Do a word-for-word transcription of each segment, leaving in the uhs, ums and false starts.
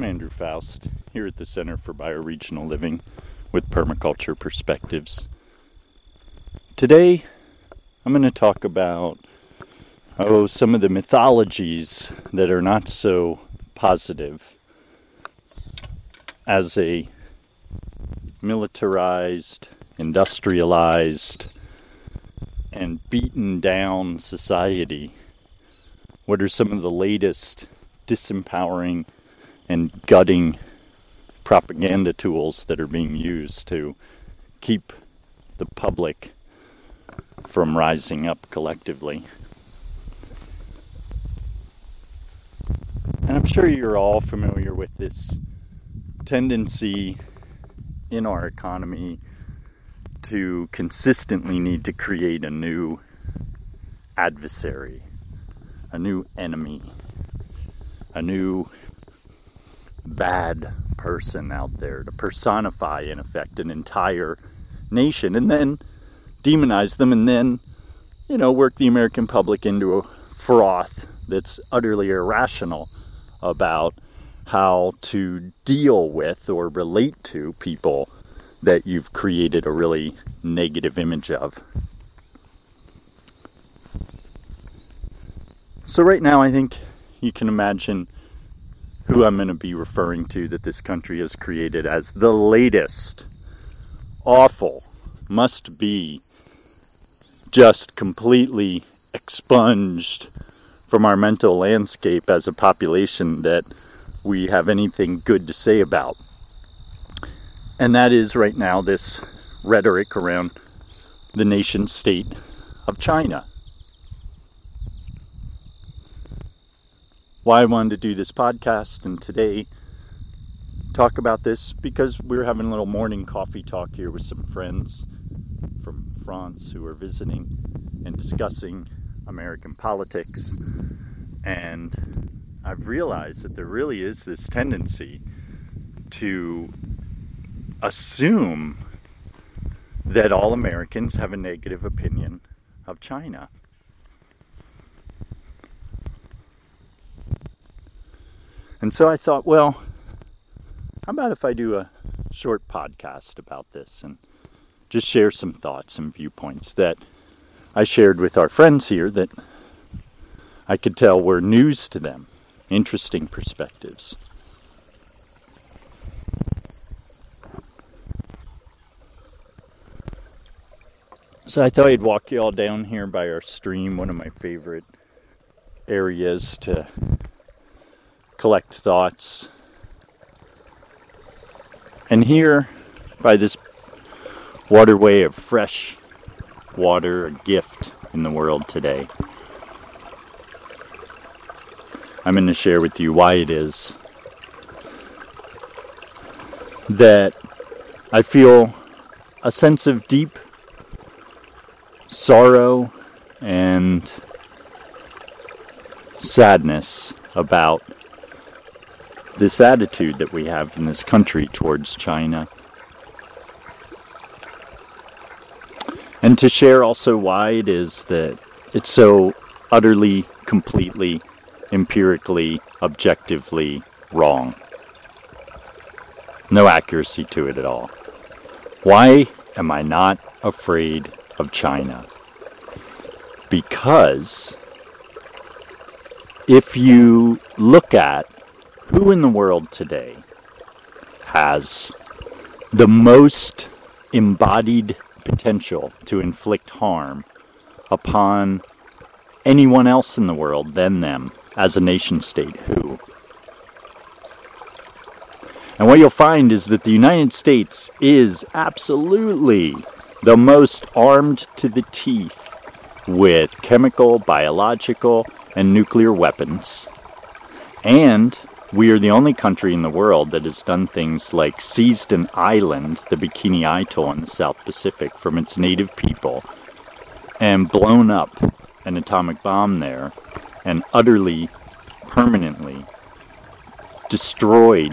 I'm Andrew Faust, here at the Center for Bioregional Living with Permaculture Perspectives. Today, I'm going to talk about oh, some of the mythologies that are not so positive as a militarized, industrialized, and beaten down society. What are some of the latest disempowering and gutting propaganda tools that are being used to keep the public from rising up collectively? And I'm sure you're all familiar with this tendency in our economy to consistently need to create a new adversary, a new enemy, a new bad person out there to personify, in effect, an entire nation, and then demonize them, and then, you know, work the American public into a froth that's utterly irrational about how to deal with or relate to people that you've created a really negative image of. So right now, I think you can imagine who I'm going to be referring to, that this country has created as the latest awful, must be just completely expunged from our mental landscape as a population that we have anything good to say about. And that is right now this rhetoric around the nation state of China. Why I wanted to do this podcast and today talk about this, because we were having a little morning coffee talk here with some friends from France who are visiting and discussing American politics, and I've realized that there really is this tendency to assume that all Americans have a negative opinion of China. And so I thought, well, how about if I do a short podcast about this and just share some thoughts and viewpoints that I shared with our friends here that I could tell were news to them, interesting perspectives. So I thought I'd walk you all down here by our stream, one of my favorite areas to collect thoughts. And here, by this waterway of fresh water, a gift in the world today, I'm going to share with you why it is that I feel a sense of deep sorrow and sadness about this attitude that we have in this country towards China. And to share also why it is that it's so utterly, completely, empirically, objectively wrong. No accuracy to it at all. Why am I not afraid of China? Because if you look at who in the world today has the most embodied potential to inflict harm upon anyone else in the world than them as a nation state, who? And what you'll find is that the United States is absolutely the most armed to the teeth with chemical, biological, and nuclear weapons. And we are the only country in the world that has done things like seized an island, the Bikini Atoll in the South Pacific, from its native people and blown up an atomic bomb there and utterly, permanently destroyed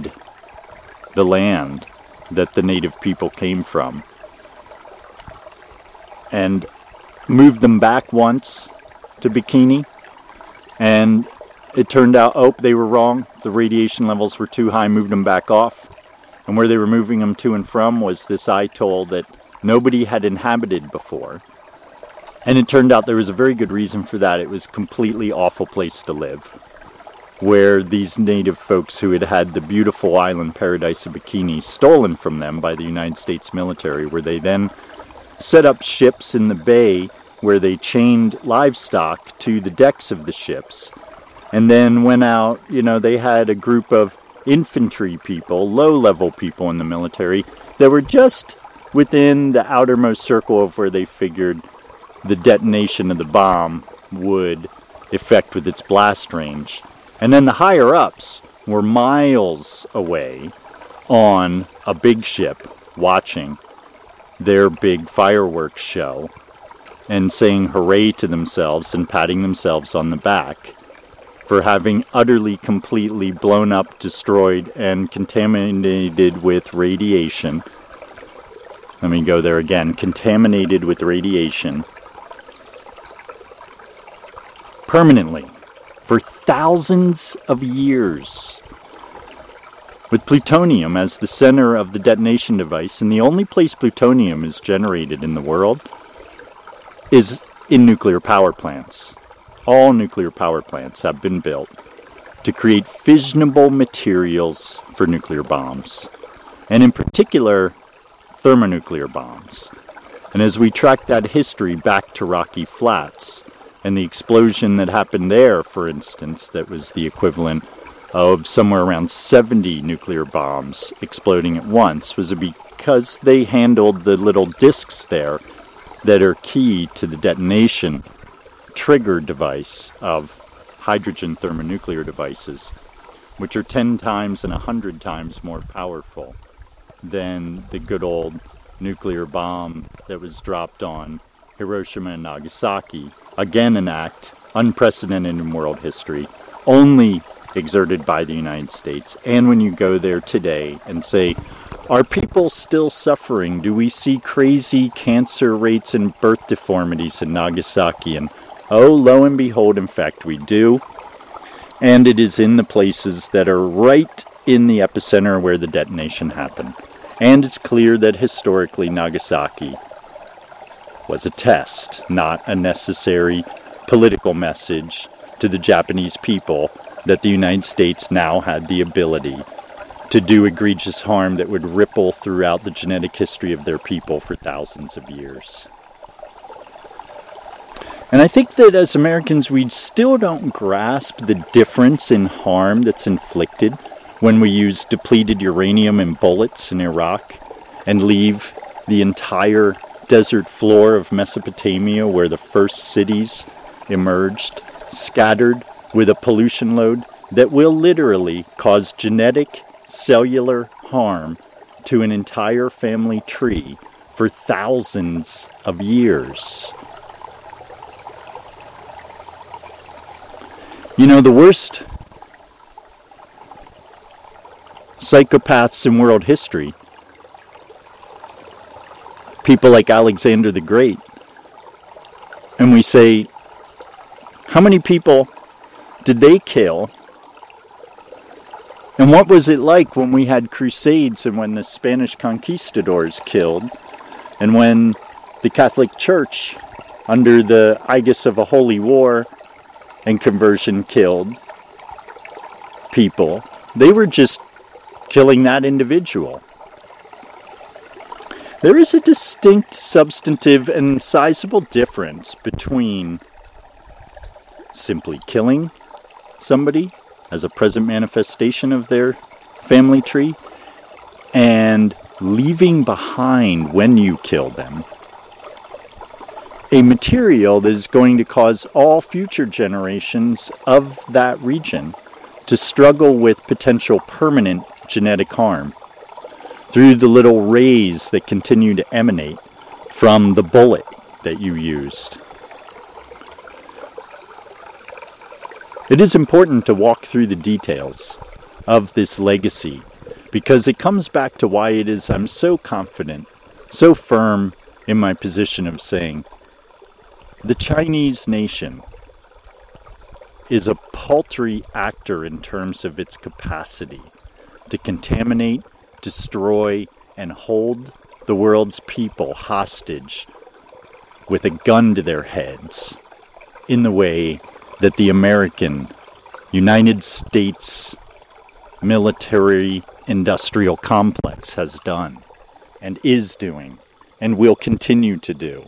the land that the native people came from and moved them back once to Bikini and It turned out, oh, they were wrong. The radiation levels were too high, moved them back off. And where they were moving them to and from was this atoll that nobody had inhabited before. And it turned out there was a very good reason for that. It was a completely awful place to live, where these native folks who had had the beautiful island paradise of Bikini stolen from them by the United States military, where they then set up ships in the bay where they chained livestock to the decks of the ships, and then went out, you know, they had a group of infantry people, low-level people in the military, that were just within the outermost circle of where they figured the detonation of the bomb would affect with its blast range. And then the higher-ups were miles away on a big ship watching their big fireworks show and saying hooray to themselves and patting themselves on the back for having utterly, completely blown up, destroyed, and contaminated with radiation. Let me go there again. Contaminated with radiation permanently for thousands of years, with plutonium as the center of the detonation device. And the only place plutonium is generated in the world is in nuclear power plants. All nuclear power plants have been built to create fissionable materials for nuclear bombs, and in particular, thermonuclear bombs. And as we track that history back to Rocky Flats, and the explosion that happened there, for instance, that was the equivalent of somewhere around seventy nuclear bombs exploding at once, was because they handled the little discs there that are key to the detonation trigger device of hydrogen thermonuclear devices, which are ten times and one hundred times more powerful than the good old nuclear bomb that was dropped on Hiroshima and Nagasaki, again an act unprecedented in world history, only exerted by the United States. And when you go there today and say, are people still suffering? Do we see crazy cancer rates and birth deformities in Nagasaki? And oh, lo and behold, in fact, we do. And it is in the places that are right in the epicenter where the detonation happened. And it's clear that historically Nagasaki was a test, not a necessary political message to the Japanese people that the United States now had the ability to do egregious harm that would ripple throughout the genetic history of their people for thousands of years. And I think that as Americans, we still don't grasp the difference in harm that's inflicted when we use depleted uranium and bullets in Iraq and leave the entire desert floor of Mesopotamia, where the first cities emerged, scattered with a pollution load that will literally cause genetic cellular harm to an entire family tree for thousands of years. You know, the worst psychopaths in world history, people like Alexander the Great, and we say, how many people did they kill? And what was it like when we had crusades and when the Spanish conquistadors killed and when the Catholic Church, under the aegis of a holy war and conversion, killed people? They were just killing that individual. There is a distinct, substantive, and sizable difference between simply killing somebody as a present manifestation of their family tree and leaving behind, when you kill them, a material that is going to cause all future generations of that region to struggle with potential permanent genetic harm through the little rays that continue to emanate from the bullet that you used. It is important to walk through the details of this legacy, because it comes back to why it is I'm so confident, so firm in my position of saying the Chinese nation is a paltry actor in terms of its capacity to contaminate, destroy, and hold the world's people hostage with a gun to their heads in the way that the American United States military industrial complex has done and is doing and will continue to do.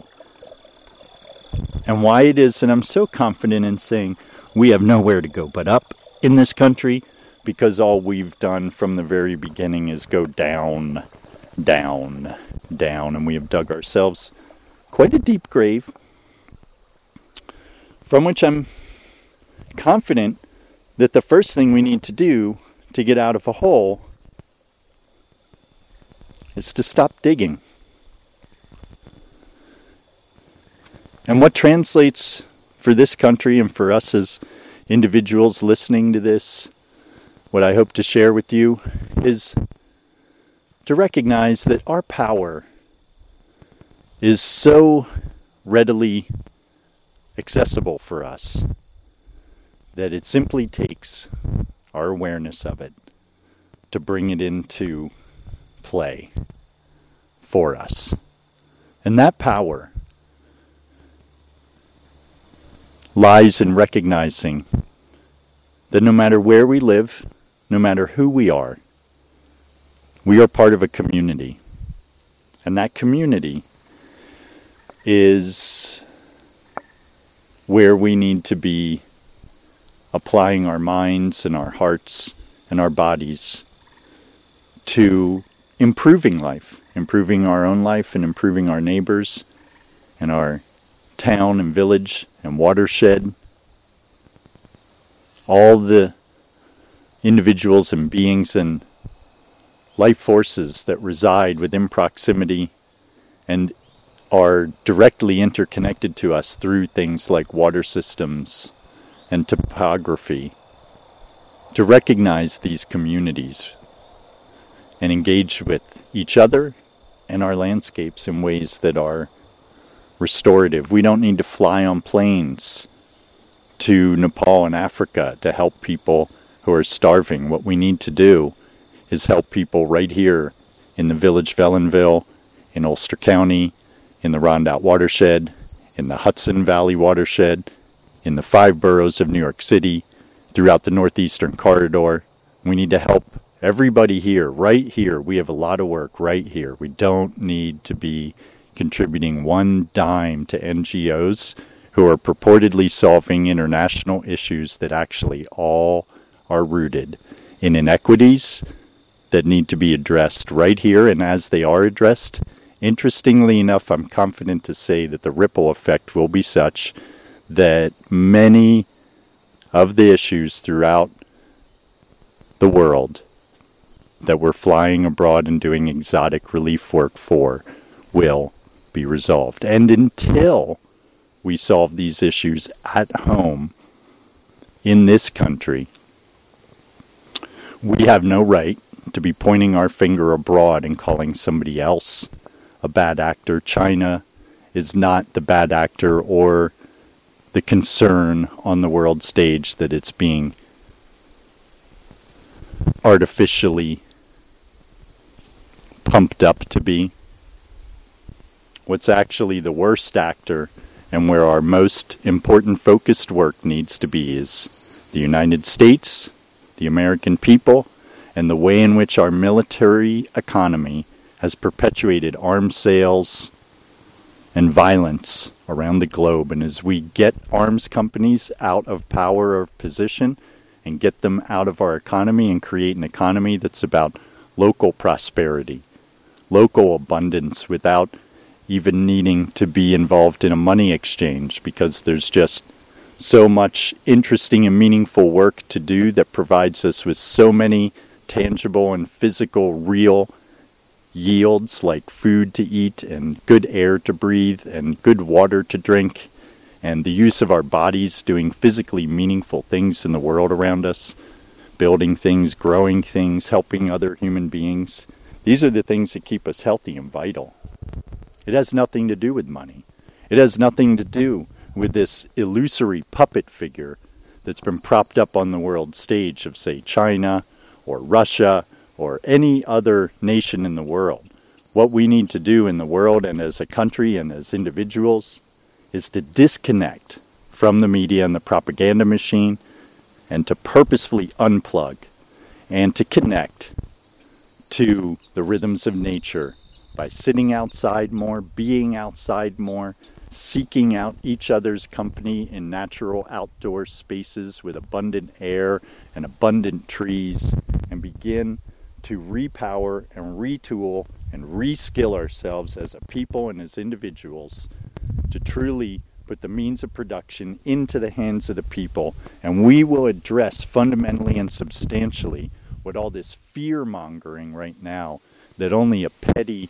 And why it is that I'm so confident in saying we have nowhere to go but up in this country, because all we've done from the very beginning is go down, down, down, and we have dug ourselves quite a deep grave from which I'm confident that the first thing we need to do to get out of a hole is to stop digging. And what translates for this country and for us as individuals listening to this, what I hope to share with you, is to recognize that our power is so readily accessible for us that it simply takes our awareness of it to bring it into play for us. And that power lies in recognizing that no matter where we live, no matter who we are, we are part of a community. And that community is where we need to be applying our minds and our hearts and our bodies to improving life, improving our own life and improving our neighbors and our town and village and watershed, all the individuals and beings and life forces that reside within proximity and are directly interconnected to us through things like water systems and topography, to recognize these communities and engage with each other and our landscapes in ways that are restorative. We don't need to fly on planes to Nepal and Africa to help people who are starving. What we need to do is help people right here in the village of Ellenville, in Ulster County, in the Rondout Watershed, in the Hudson Valley Watershed, in the five boroughs of New York City, throughout the Northeastern Corridor. We need to help everybody here, right here. We have a lot of work right here. We don't need to be contributing one dime to N G Os who are purportedly solving international issues that actually all are rooted in inequities that need to be addressed right here. And as they are addressed, interestingly enough, I'm confident to say that the ripple effect will be such that many of the issues throughout the world that we're flying abroad and doing exotic relief work for will be resolved. And until we solve these issues at home in this country, we have no right to be pointing our finger abroad and calling somebody else a bad actor. China is not the bad actor or the concern on the world stage that it's being artificially pumped up to be. What's actually the worst actor and where our most important focused work needs to be is the United States, the American people, and the way in which our military economy has perpetuated arms sales and violence around the globe. And as we get arms companies out of power of position and get them out of our economy and create an economy that's about local prosperity, local abundance without even needing to be involved in a money exchange, because there's just so much interesting and meaningful work to do that provides us with so many tangible and physical real yields like food to eat and good air to breathe and good water to drink and the use of our bodies doing physically meaningful things in the world around us, building things, growing things, helping other human beings. These are the things that keep us healthy and vital. It has nothing to do with money. It has nothing to do with this illusory puppet figure that's been propped up on the world stage of, say, China or Russia or any other nation in the world. What we need to do in the world and as a country and as individuals is to disconnect from the media and the propaganda machine and to purposefully unplug and to connect to the rhythms of nature by sitting outside more, being outside more, seeking out each other's company in natural outdoor spaces with abundant air and abundant trees, and begin to repower and retool and reskill ourselves as a people and as individuals to truly put the means of production into the hands of the people. And we will address fundamentally and substantially what all this fear-mongering right now that only a petty,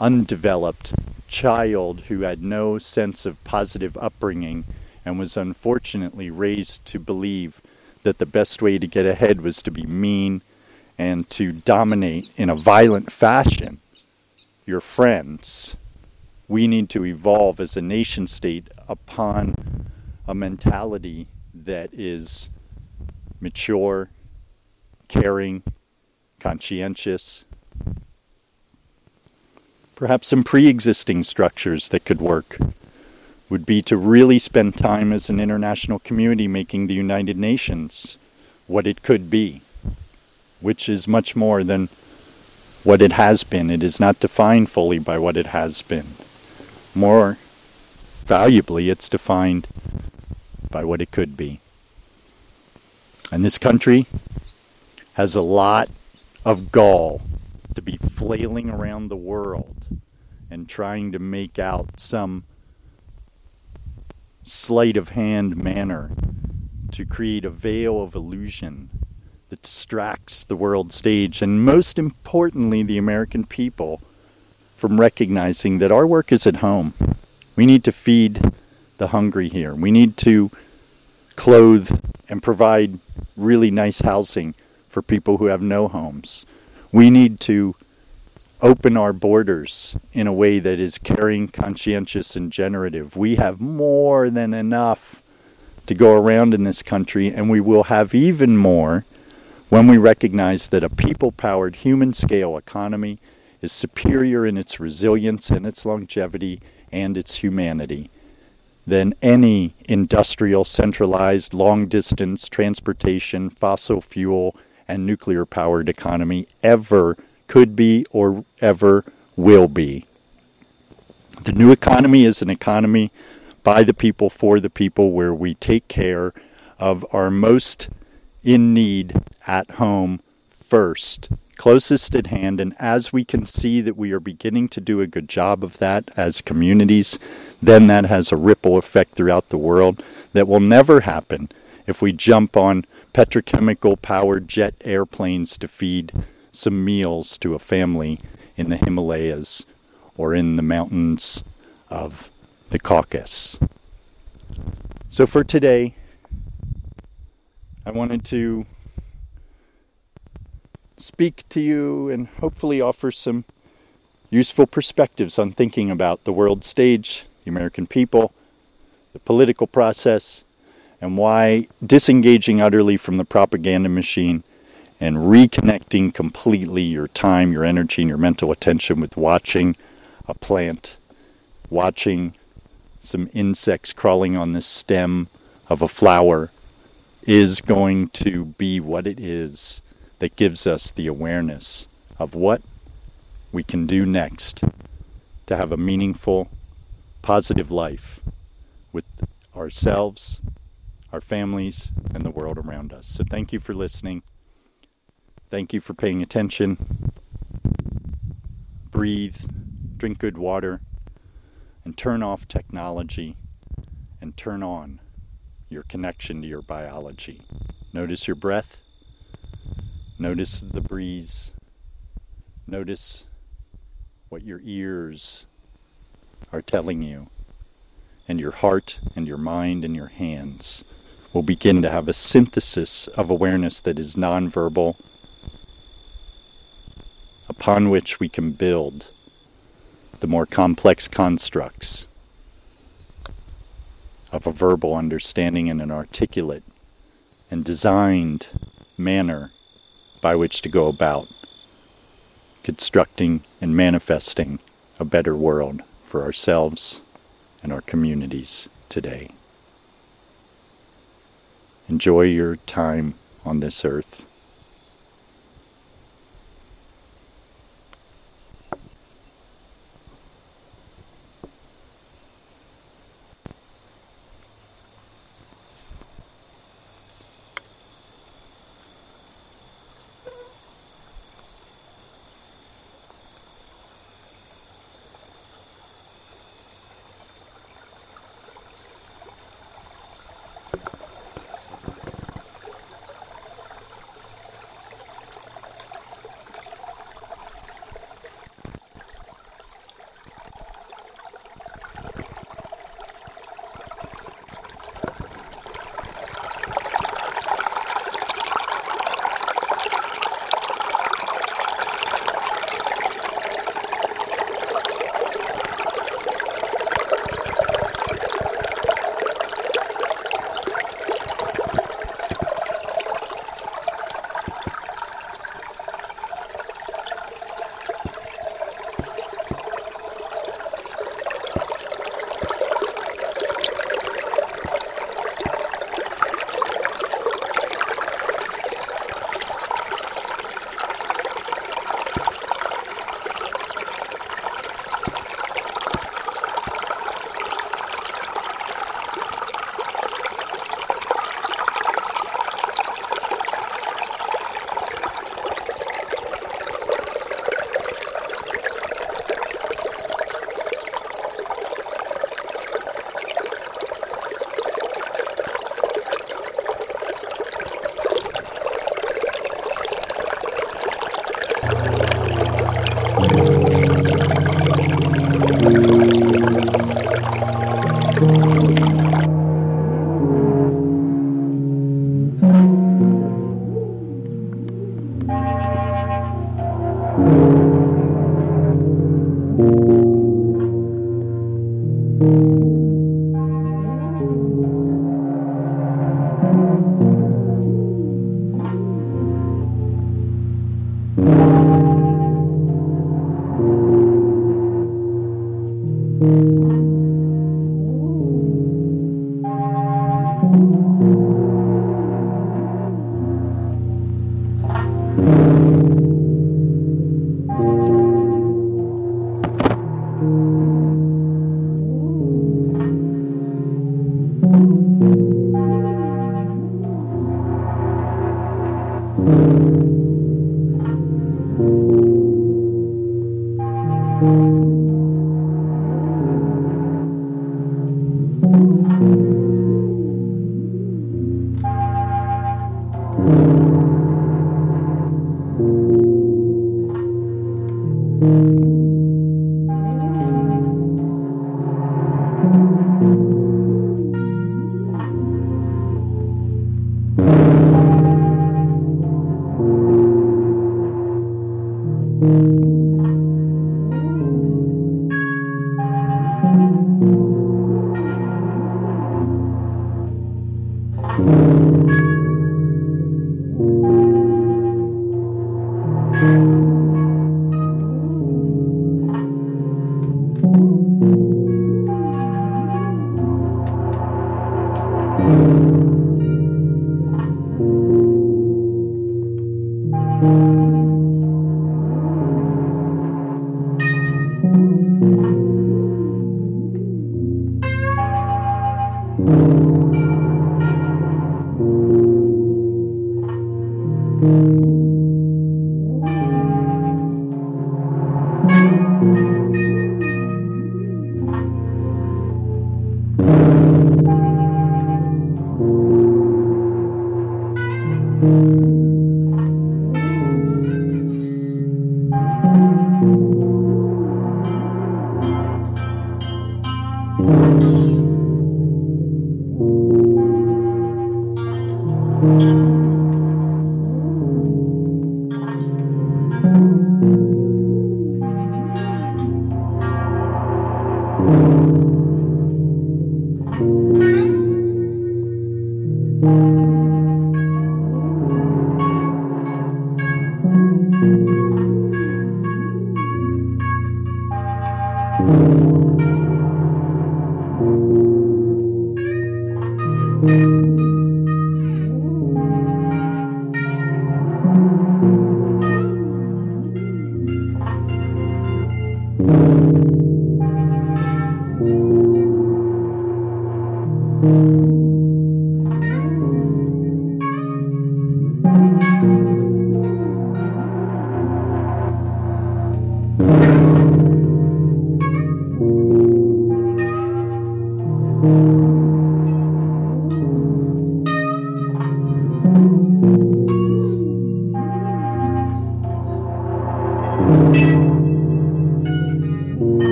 undeveloped child who had no sense of positive upbringing and was unfortunately raised to believe that the best way to get ahead was to be mean and to dominate in a violent fashion your friends. We need to evolve as a nation state upon a mentality that is mature, caring, conscientious, perhaps some pre-existing structures that could work would be to really spend time as an international community making the United Nations what it could be, which is much more than what it has been. It is not defined fully by what it has been. More valuably, it's defined by what it could be. And this country has a lot of gall to be flailing around the world and trying to make out some sleight of hand manner to create a veil of illusion that distracts the world stage, and most importantly the American people, from recognizing that our work is at home. We need to feed the hungry here. We need to clothe and provide really nice housing for people who have no homes. We need to open our borders in a way that is caring, conscientious, and generative. We have more than enough to go around in this country, and we will have even more when we recognize that a people-powered, human-scale economy is superior in its resilience and its longevity and its humanity than any industrial, centralized, long-distance transportation, fossil fuel, and nuclear-powered economy ever could be or ever will be. The new economy is an economy by the people, for the people, where we take care of our most in need at home first, closest at hand. And as we can see that we are beginning to do a good job of that as communities, then that has a ripple effect throughout the world that will never happen if we jump on petrochemical-powered jet airplanes to feed some meals to a family in the Himalayas or in the mountains of the Caucasus. So for today, I wanted to speak to you and hopefully offer some useful perspectives on thinking about the world stage, the American people, the political process, and why disengaging utterly from the propaganda machine and reconnecting completely your time, your energy, and your mental attention with watching a plant, watching some insects crawling on the stem of a flower is going to be what it is that gives us the awareness of what we can do next to have a meaningful, positive life with ourselves, our families, and the world around us. So thank you for listening. Thank you for paying attention. Breathe, drink good water, and turn off technology, and turn on your connection to your biology. Notice your breath. Notice the breeze. Notice what your ears are telling you, and your heart, and your mind, and your hands will begin to have a synthesis of awareness that is nonverbal, upon which we can build the more complex constructs of a verbal understanding and an articulate and designed manner by which to go about constructing and manifesting a better world for ourselves and our communities today. Enjoy your time on this earth. Thank you.